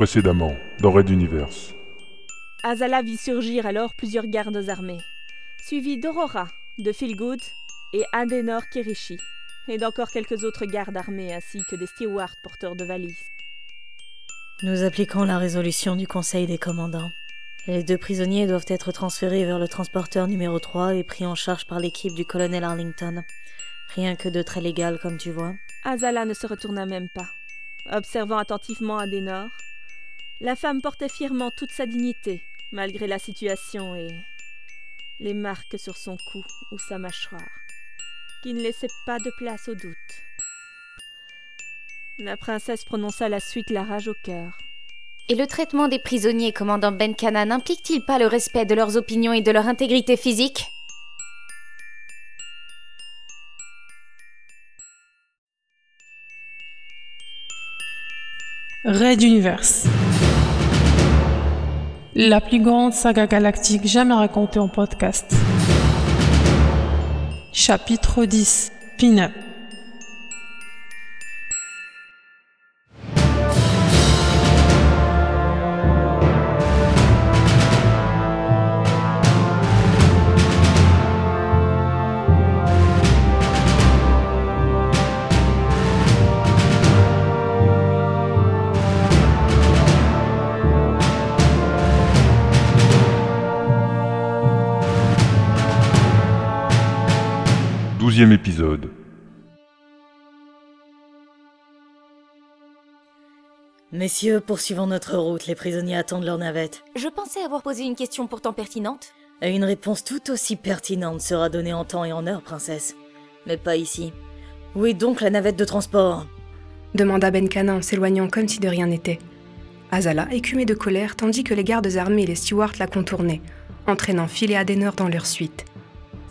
Précédemment, dans Red Universe. Azala vit surgir alors plusieurs gardes armés, suivis d'Aurora, de Philgood et Adenor Kirishi, et d'encore quelques autres gardes armés ainsi que des stewards porteurs de valises. Nous appliquons la résolution du Conseil des commandants. Les deux prisonniers doivent être transférés vers le transporteur numéro 3 et pris en charge par l'équipe du colonel Arlington. Rien que de très légal, comme tu vois. Azala ne se retourna même pas. Observant attentivement Adenor, la femme portait fièrement toute sa dignité, malgré la situation et les marques sur son cou ou sa mâchoire, qui ne laissaient pas de place au doute. La princesse prononça la suite, la rage au cœur. Et le traitement des prisonniers, commandant Benkana, n'implique-t-il pas le respect de leurs opinions et de leur intégrité physique ? Red Universe. La plus grande saga galactique jamais racontée en podcast. Chapitre 10. Pin-up. Épisode. Messieurs, poursuivons notre route, les prisonniers attendent leur navette. Je pensais avoir posé une question pourtant pertinente. Et une réponse tout aussi pertinente sera donnée en temps et en heure, princesse. Mais pas ici. Où est donc la navette de transport ? Demanda Benkana en s'éloignant comme si de rien n'était. Azala écumait de colère tandis que les gardes armés et les stewards la contournaient, entraînant Phil et Adenor dans leur suite.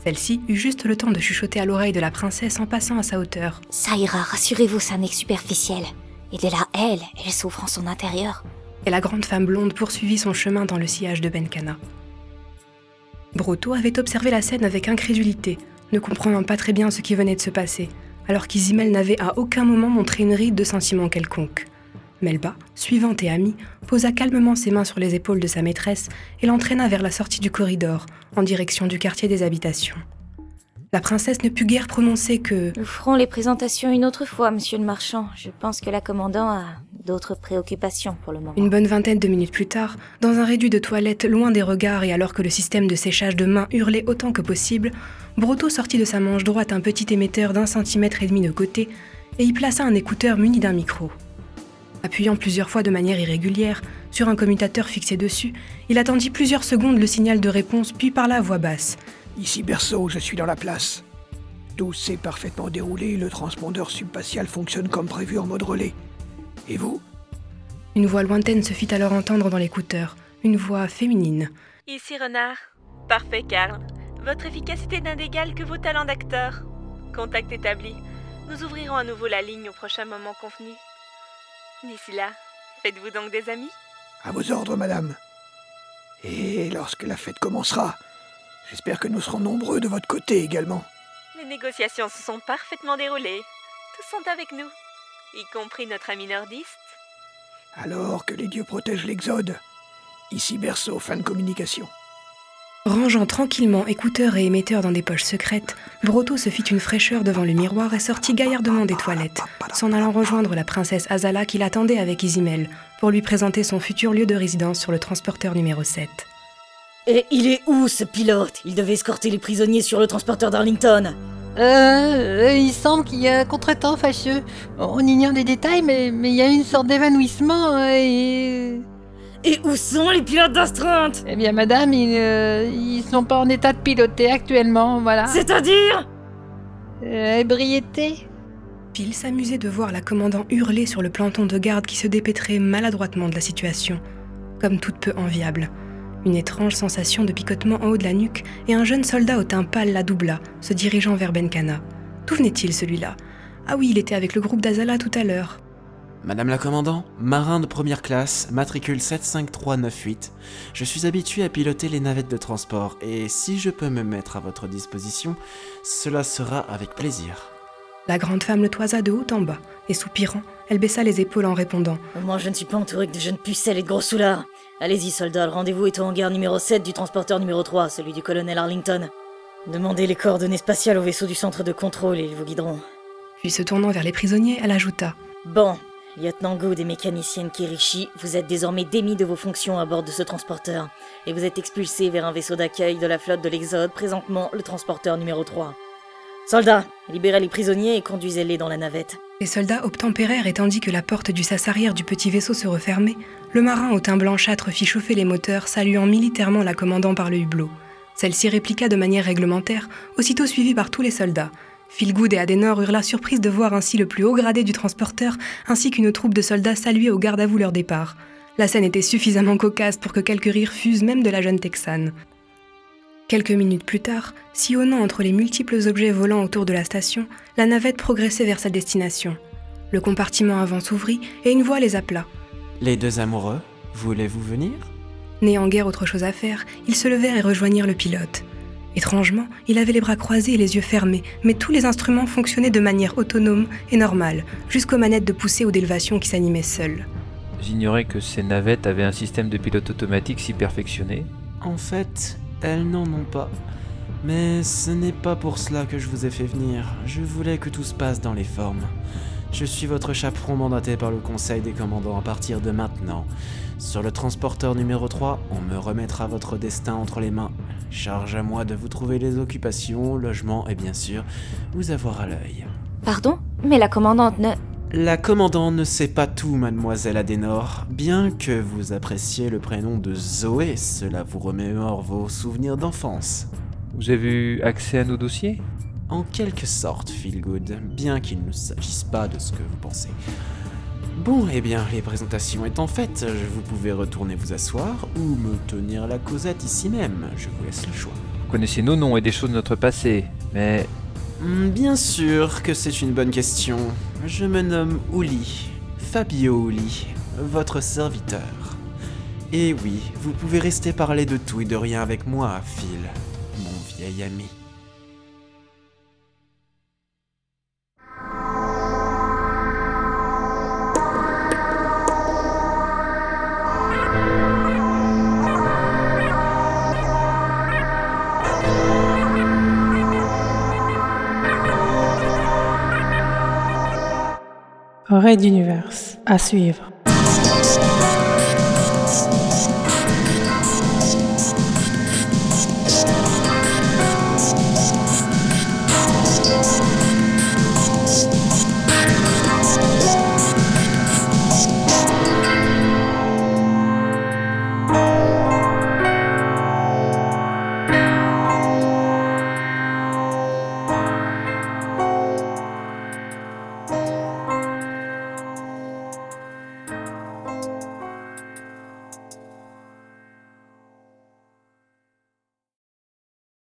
Celle-ci eut juste le temps de chuchoter à l'oreille de la princesse en passant à sa hauteur. « Ça ira, rassurez-vous, ça n'est que superficiel. Il est là, elle souffre en son intérieur. » Et la grande femme blonde poursuivit son chemin dans le sillage de Benkana. Brotto avait observé la scène avec incrédulité, ne comprenant pas très bien ce qui venait de se passer, alors qu'Isimel n'avait à aucun moment montré une ride de sentiment quelconque. Melba, suivante et amie, posa calmement ses mains sur les épaules de sa maîtresse et l'entraîna vers la sortie du corridor, en direction du quartier des habitations. La princesse ne put guère prononcer que « Nous ferons les présentations une autre fois, monsieur le marchand. Je pense que la commandant a d'autres préoccupations pour le moment. » Une bonne vingtaine de minutes plus tard, dans un réduit de toilette loin des regards et alors que le système de séchage de mains hurlait autant que possible, Brotto sortit de sa manche droite un petit émetteur d'1,5 cm de côté et y plaça un écouteur muni d'un micro. Appuyant plusieurs fois de manière irrégulière sur un commutateur fixé dessus, il attendit plusieurs secondes le signal de réponse, puis parla à voix basse. « Ici Berceau, je suis dans la place. Tout s'est parfaitement déroulé, le transpondeur subspatial fonctionne comme prévu en mode relais. Et vous ?» Une voix lointaine se fit alors entendre dans l'écouteur, une voix féminine. « Ici Renard. Parfait, Karl. Votre efficacité n'a d'égal que vos talents d'acteur. Contact établi. Nous ouvrirons à nouveau la ligne au prochain moment convenu. » D'ici là, faites-vous donc des amis ? À vos ordres, madame. Et lorsque la fête commencera, j'espère que nous serons nombreux de votre côté également. Les négociations se sont parfaitement déroulées. Tous sont avec nous, y compris notre ami nordiste. Alors que les dieux protègent l'Exode. Ici Berceau, fin de communication. Rangeant tranquillement écouteurs et émetteurs dans des poches secrètes, Brotto se fit une fraîcheur devant le miroir et sortit gaillardement des toilettes, s'en allant rejoindre la princesse Azala qui l'attendait avec Isimel, pour lui présenter son futur lieu de résidence sur le transporteur numéro 7. « Et il est où ce pilote ? Il devait escorter les prisonniers sur le transporteur d'Arlington !»« Il semble qu'il y a un contretemps fâcheux. On ignore les détails, mais il y a une sorte d'évanouissement et... » Et où sont les pilotes d'astreinte ? Eh bien, madame, ils sont pas en état de piloter actuellement, voilà. C'est-à-dire ? Ébriété. Phil s'amusait de voir la commandant hurler sur le planton de garde qui se dépêtrait maladroitement de la situation, comme toute peu enviable. Une étrange sensation de picotement en haut de la nuque et un jeune soldat au teint pâle la doubla, se dirigeant vers Benkana. D'où venait-il, celui-là ? Ah oui, il était avec le groupe d'Azala tout à l'heure. Madame la commandant, marin de première classe, matricule 75398, je suis habitué à piloter les navettes de transport et si je peux me mettre à votre disposition, cela sera avec plaisir. La grande femme le toisa de haut en bas, et soupirant, elle baissa les épaules en répondant « Moi, je ne suis pas entourée que de jeunes pucelles et de gros soulards. Allez-y, soldats, le rendez-vous est au hangar numéro 7 du transporteur numéro 3, celui du colonel Arlington. Demandez les coordonnées spatiales au vaisseau du centre de contrôle et ils vous guideront. » Puis se tournant vers les prisonniers, elle ajouta « Bon, lieutenant Ngôde et mécanicienne Kirishi, vous êtes désormais démis de vos fonctions à bord de ce transporteur, et vous êtes expulsés vers un vaisseau d'accueil de la flotte de l'Exode, présentement le transporteur numéro 3. Soldats, libérez les prisonniers et conduisez-les dans la navette. » Les soldats obtempérèrent et tandis que la porte du sas arrière du petit vaisseau se refermait, le marin au teint blanchâtre fit chauffer les moteurs, saluant militairement la commandant par le hublot. Celle-ci répliqua de manière réglementaire, aussitôt suivie par tous les soldats. Philgood et Adenor eurent la surprise de voir ainsi le plus haut gradé du transporteur ainsi qu'une troupe de soldats saluer au garde-à-vous leur départ. La scène était suffisamment cocasse pour que quelques rires fusent même de la jeune Texane. Quelques minutes plus tard, sillonnant entre les multiples objets volants autour de la station, la navette progressait vers sa destination. Le compartiment avant s'ouvrit et une voix les appela. « Les deux amoureux, voulez-vous venir ?» N'ayant guère autre chose à faire, ils se levèrent et rejoignirent le pilote. Étrangement, il avait les bras croisés et les yeux fermés, mais tous les instruments fonctionnaient de manière autonome et normale, jusqu'aux manettes de poussée ou d'élévation qui s'animaient seules. « J'ignorais que ces navettes avaient un système de pilote automatique si perfectionné. »« En fait... » Elles n'en ont pas. Mais ce n'est pas pour cela que je vous ai fait venir. Je voulais que tout se passe dans les formes. Je suis votre chaperon mandaté par le Conseil des Commandants à partir de maintenant. Sur le transporteur numéro 3, on me remettra votre destin entre les mains. Charge à moi de vous trouver les occupations, logements et bien sûr, vous avoir à l'œil. Pardon ? Mais la commandante ne... La commandante ne sait pas tout, mademoiselle Adenor. Bien que vous appréciez le prénom de Zoé, cela vous remémore vos souvenirs d'enfance. Vous avez eu accès à nos dossiers ? En quelque sorte, Philgood, bien qu'il ne s'agisse pas de ce que vous pensez. Bon, eh bien, les présentations étant faites, vous pouvez retourner vous asseoir ou me tenir la causette ici même. Je vous laisse le choix. Vous connaissez nos noms et des choses de notre passé, mais... Bien sûr que c'est une bonne question. Je me nomme Uli, Fabio Uli, votre serviteur. Et oui, vous pouvez rester parler de tout et de rien avec moi, Phil, mon vieil ami. Red Universe, à suivre.